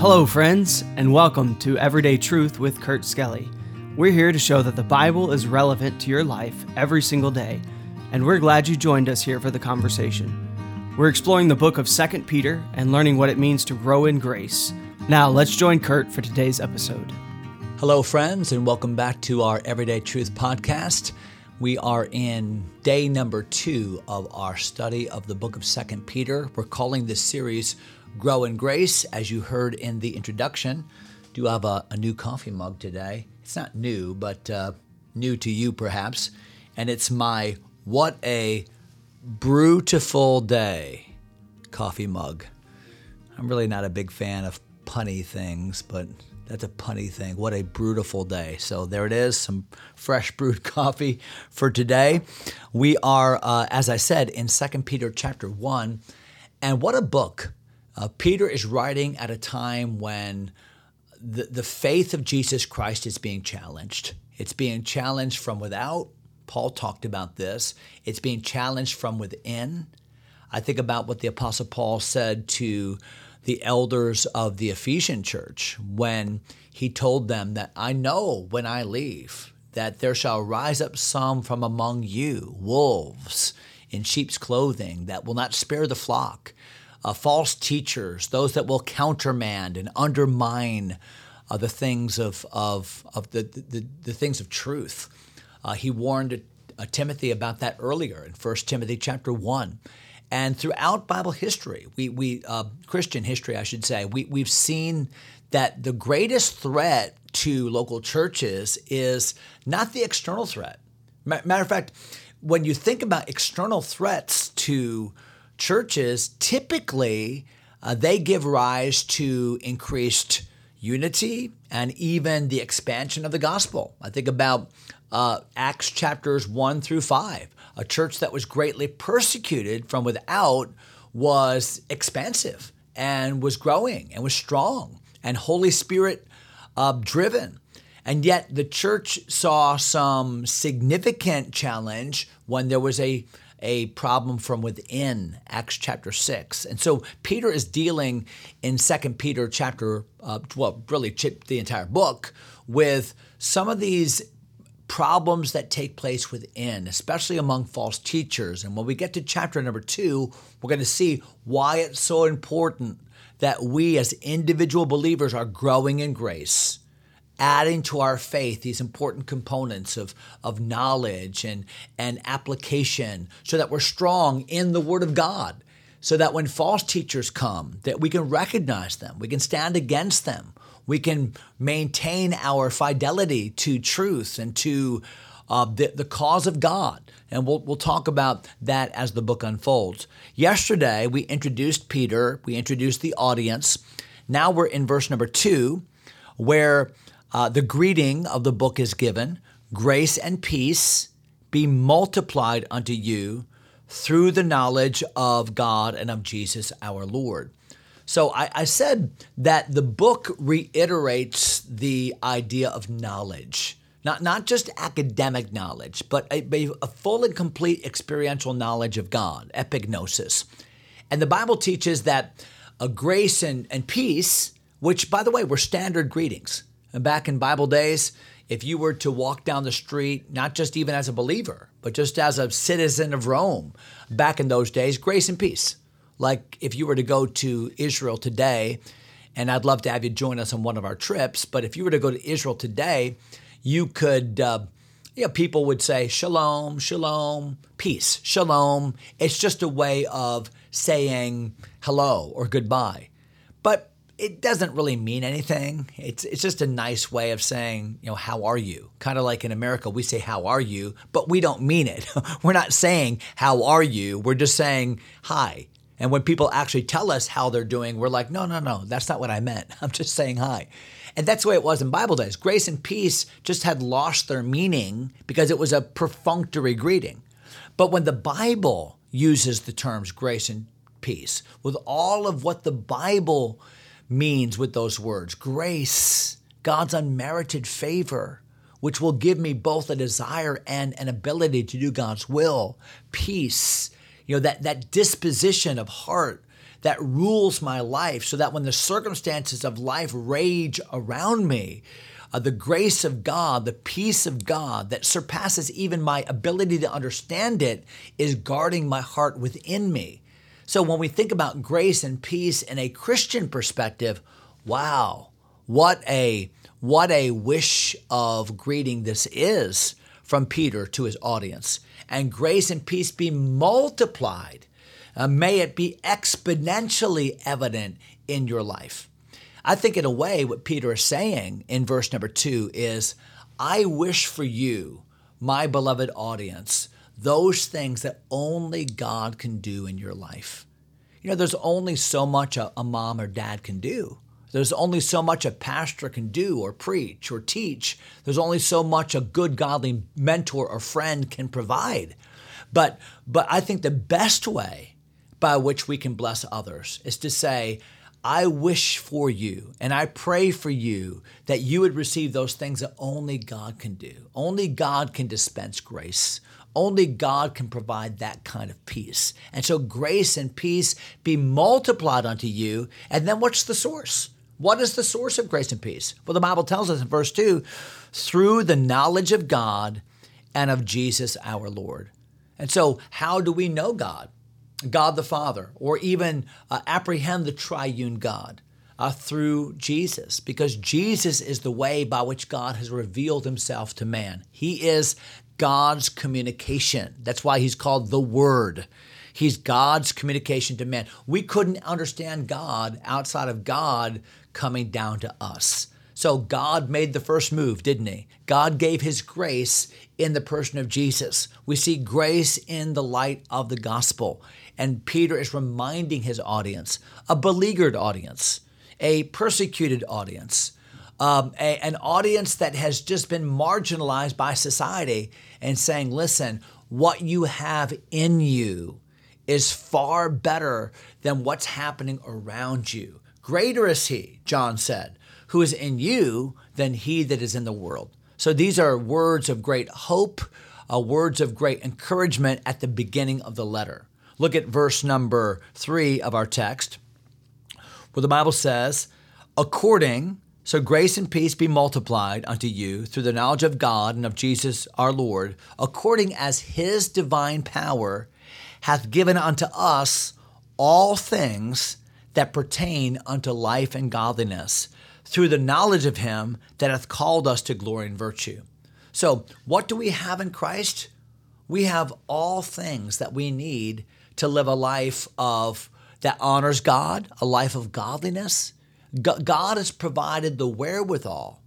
Hello, friends, and welcome to Everyday Truth with Kurt Skelly. We're here to show that the Bible is relevant to your life every single day, and we're glad you joined us here for the conversation. We're exploring the book of 2 Peter and learning what it means to grow in grace. Now, let's join Kurt for today's episode. Hello, friends, and welcome back to our Everyday Truth podcast. We are in day number 2 of our study of the book of 2 Peter. We're calling this series Grow in Grace, as you heard in the introduction. Do have a new coffee mug today. It's not new, but new to you perhaps. And it's my What a Brewtiful Day coffee mug. I'm really not a big fan of punny things, but that's a punny thing. What a brewtiful day. So there it is, some fresh brewed coffee for today. We are, as I said, in 2 Peter chapter 1. And what a book. Peter is writing at a time when the faith of Jesus Christ is being challenged. It's being challenged from without. Paul talked about this. It's being challenged from within. I think about what the Apostle Paul said to the elders of the Ephesian church when he told them that I know when I leave that there shall rise up some from among you, wolves in sheep's clothing that will not spare the flock, false teachers, those that will countermand and undermine the things of the things of truth. He warned Timothy about that earlier in First Timothy chapter 1. And throughout Bible history, we Christian history, I should say, we've seen that the greatest threat to local churches is not the external threat. Matter of fact, when you think about external threats to churches, typically they give rise to increased unity and even the expansion of the gospel. I think about Acts chapters 1-5. A church that was greatly persecuted from without was expansive and was growing and was strong and Holy Spirit driven. And yet the church saw some significant challenge when there was a problem from within, Acts chapter 6. And so Peter is dealing in 2 Peter chapter, the entire book, with some of these problems that take place within, especially among false teachers. And when we get to chapter number 2, we're going to see why it's so important that we as individual believers are growing in grace, adding to our faith these important components of knowledge and application so that we're strong in the Word of God, so that when false teachers come, that we can recognize them, we can stand against them. We can maintain our fidelity to truth and to the cause of God. And we'll talk about that as the book unfolds. Yesterday, we introduced Peter. We introduced the audience. Now we're in verse number 2, where the greeting of the book is given. Grace and peace be multiplied unto you through the knowledge of God and of Jesus our Lord. So I said that the book reiterates the idea of knowledge, not just academic knowledge, but a full and complete experiential knowledge of God, epignosis. And the Bible teaches that a grace and peace, which, by the way, were standard greetings. And back in Bible days, if you were to walk down the street, not just even as a believer, but just as a citizen of Rome, back in those days, grace and peace. Like if you were to go to Israel today, and I'd love to have you join us on one of our trips, but if you were to go to Israel today, you could, people would say, shalom, shalom, peace, shalom. It's just a way of saying hello or goodbye. But it doesn't really mean anything. It's just a nice way of saying, how are you? Kind of like in America, we say, how are you? But we don't mean it. We're not saying, how are you? We're just saying, hi. And when people actually tell us how they're doing, we're like, no, that's not what I meant. I'm just saying hi. And that's the way it was in Bible days. Grace and peace just had lost their meaning because it was a perfunctory greeting. But when the Bible uses the terms grace and peace, with all of what the Bible means with those words, grace, God's unmerited favor, which will give me both a desire and an ability to do God's will, peace, that disposition of heart that rules my life so that when the circumstances of life rage around me, the grace of God, the peace of God that surpasses even my ability to understand it is guarding my heart within me. So when we think about grace and peace in a Christian perspective, wow, what a wish of greeting this is from Peter to his audience. And grace and peace be multiplied. May it be exponentially evident in your life. I think in a way what Peter is saying in verse number 2 is, I wish for you, my beloved audience, those things that only God can do in your life. You know, there's only so much a mom or dad can do. There's only so much a pastor can do or preach or teach. There's only so much a good godly mentor or friend can provide. But I think the best way by which we can bless others is to say, I wish for you and I pray for you that you would receive those things that only God can do. Only God can dispense grace. Only God can provide that kind of peace. And so grace and peace be multiplied unto you. And then what's the source? What is the source of grace and peace? Well, the Bible tells us in verse 2, through the knowledge of God and of Jesus our Lord. And so how do we know God? God the Father, or even apprehend the triune God through Jesus, because Jesus is the way by which God has revealed himself to man. He is God's communication. That's why he's called the Word. He's God's communication to man. We couldn't understand God outside of God coming down to us. So God made the first move, didn't he? God gave his grace in the person of Jesus. We see grace in the light of the gospel. And Peter is reminding his audience, a beleaguered audience, a persecuted audience, an audience that has just been marginalized by society, and saying, listen, what you have in you is far better than what's happening around you. Greater is he, John said, who is in you than he that is in the world. So these are words of great hope, words of great encouragement at the beginning of the letter. Look at verse number 3 of our text, where the Bible says, so grace and peace be multiplied unto you through the knowledge of God and of Jesus our Lord, according as his divine power hath given unto us all things that pertain unto life and godliness, through the knowledge of him that hath called us to glory and virtue. So what do we have in Christ? We have all things that we need to live a life that honors God, a life of godliness. God has provided the wherewithal,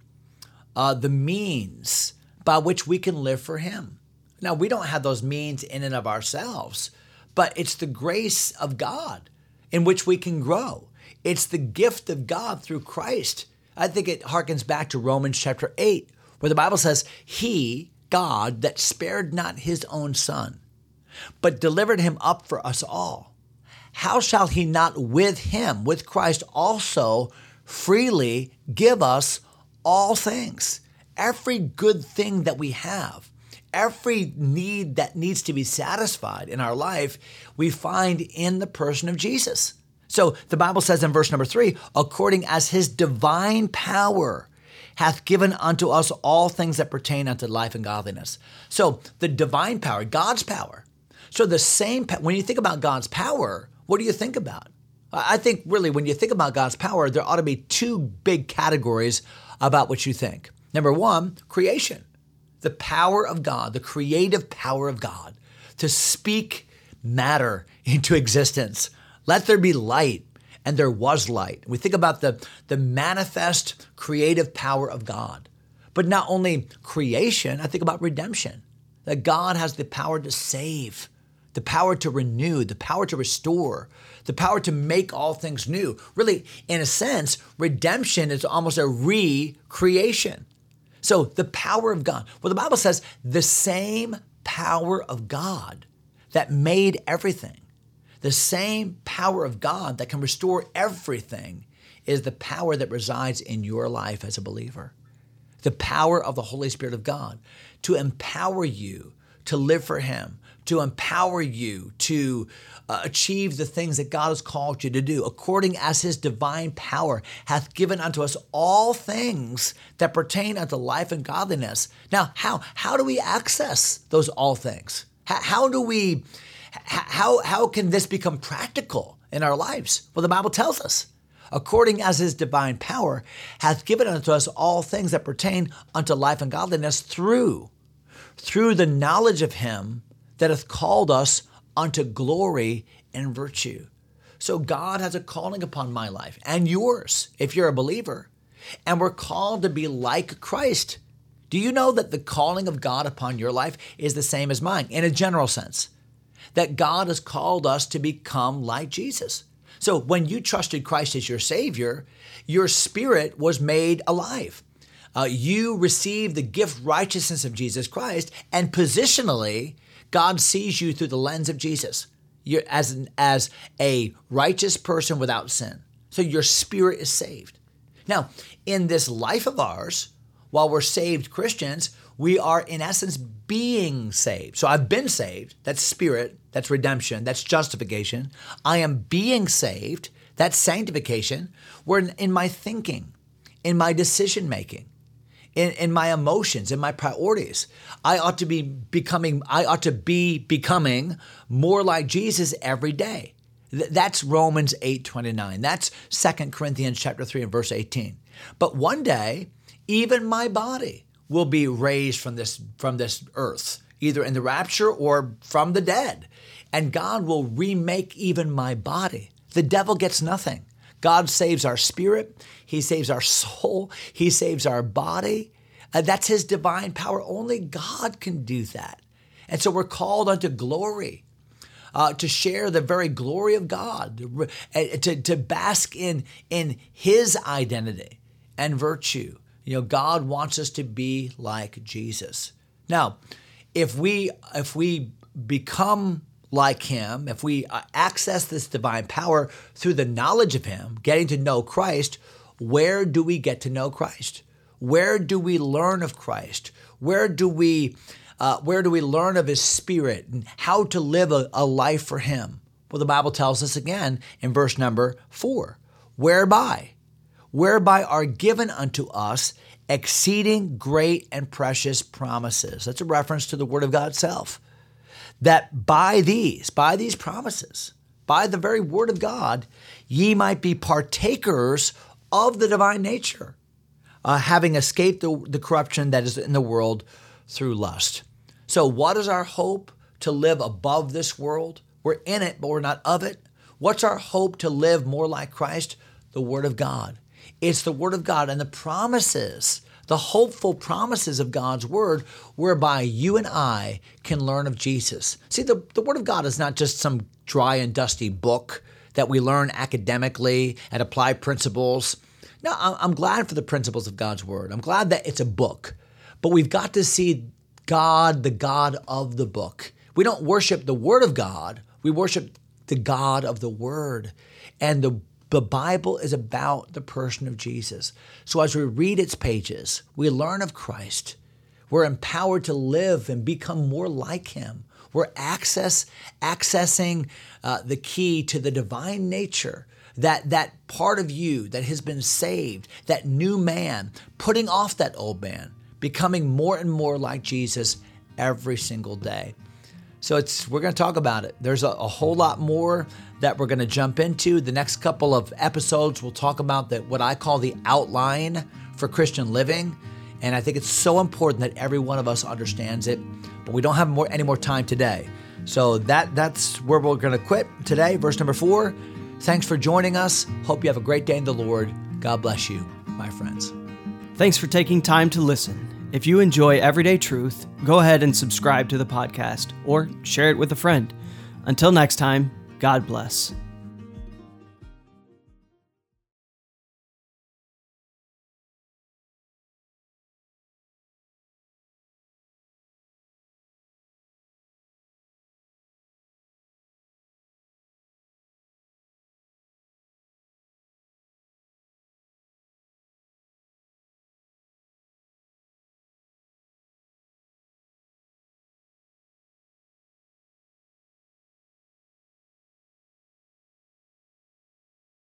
the means by which we can live for him. Now, we don't have those means in and of ourselves, but it's the grace of God in which we can grow. It's the gift of God through Christ. I think it harkens back to Romans chapter 8, where the Bible says, he, God, that spared not his own son, but delivered him up for us all, how shall he not with him, with Christ also, freely give us all things? Every good thing that we have, every need that needs to be satisfied in our life, we find in the person of Jesus. So the Bible says in verse number 3, according as his divine power hath given unto us all things that pertain unto life and godliness. So the divine power, God's power. So the same, when you think about God's power, what do you think about? I think really when you think about God's power, there ought to be two big categories about what you think. Number one, creation, the power of God, the creative power of God to speak matter into existence. Let there be light, and there was light. We think about the manifest creative power of God. But not only creation, I think about redemption, that God has the power to save, the power to renew, the power to restore, the power to make all things new. Really, in a sense, redemption is almost a recreation. So the power of God. Well, the Bible says the same power of God that made everything, the same power of God that can restore everything is the power that resides in your life as a believer. The power of the Holy Spirit of God to empower you to live for him, to empower you to achieve the things that God has called you to do, according as his divine power hath given unto us all things that pertain unto life and godliness. Now, how do we access those all things? How can this become practical in our lives? Well, the Bible tells us, according as his divine power hath given unto us all things that pertain unto life and godliness through the knowledge of him that hath called us unto glory and virtue. So God has a calling upon my life and yours if you're a believer, and we're called to be like Christ. Do you know that the calling of God upon your life is the same as mine in a general sense? That God has called us to become like Jesus. So when you trusted Christ as your Savior, your spirit was made alive. You received the gift righteousness of Jesus Christ, and positionally, God sees you through the lens of Jesus. You're as a righteous person without sin. So your spirit is saved. Now, in this life of ours, while we're saved Christians, we are in essence being saved. So I've been saved. That's spirit. That's redemption. That's justification. I am being saved. That's sanctification. We're in my thinking, in my decision making, in my emotions, in my priorities. I ought to be becoming more like Jesus every day. That's Romans 8:29. That's 2 Corinthians chapter 3 and verse 18. But one day, even my body will be raised from this earth, either in the rapture or from the dead. And God will remake even my body. The devil gets nothing. God saves our spirit. He saves our soul. He saves our body. That's his divine power. Only God can do that. And so we're called unto glory, to share the very glory of God, to bask in his identity and virtue. You know, God wants us to be like Jesus. Now, if we become like him, if we access this divine power through the knowledge of him, getting to know Christ, where do we get to know Christ? Where do we learn of Christ? Where do we learn of his spirit and how to live a life for him? Well, the Bible tells us again in verse number 4, whereby are given unto us exceeding great and precious promises. That's a reference to the Word of God itself. That by these promises, by the very Word of God, ye might be partakers of the divine nature, having escaped the corruption that is in the world through lust. So what is our hope to live above this world? We're in it, but we're not of it. What's our hope to live more like Christ? The Word of God. It's the Word of God and the promises, the hopeful promises of God's Word, whereby you and I can learn of Jesus. See, the Word of God is not just some dry and dusty book that we learn academically and apply principles. No, I'm glad for the principles of God's Word. I'm glad that it's a book, but we've got to see God, the God of the book. We don't worship the Word of God. We worship the God of the Word, and the Bible is about the person of Jesus. So as we read its pages, we learn of Christ. We're empowered to live and become more like him. We're accessing the key to the divine nature, that part of you that has been saved, that new man, putting off that old man, becoming more and more like Jesus every single day. So we're going to talk about it. There's a whole lot more that we're going to jump into. The next couple of episodes, we'll talk about what I call the outline for Christian living. And I think it's so important that every one of us understands it. But we don't have any more time today. So that's where we're going to quit today. Verse number 4. Thanks for joining us. Hope you have a great day in the Lord. God bless you, my friends. Thanks for taking time to listen. If you enjoy Everyday Truth, go ahead and subscribe to the podcast or share it with a friend. Until next time, God bless.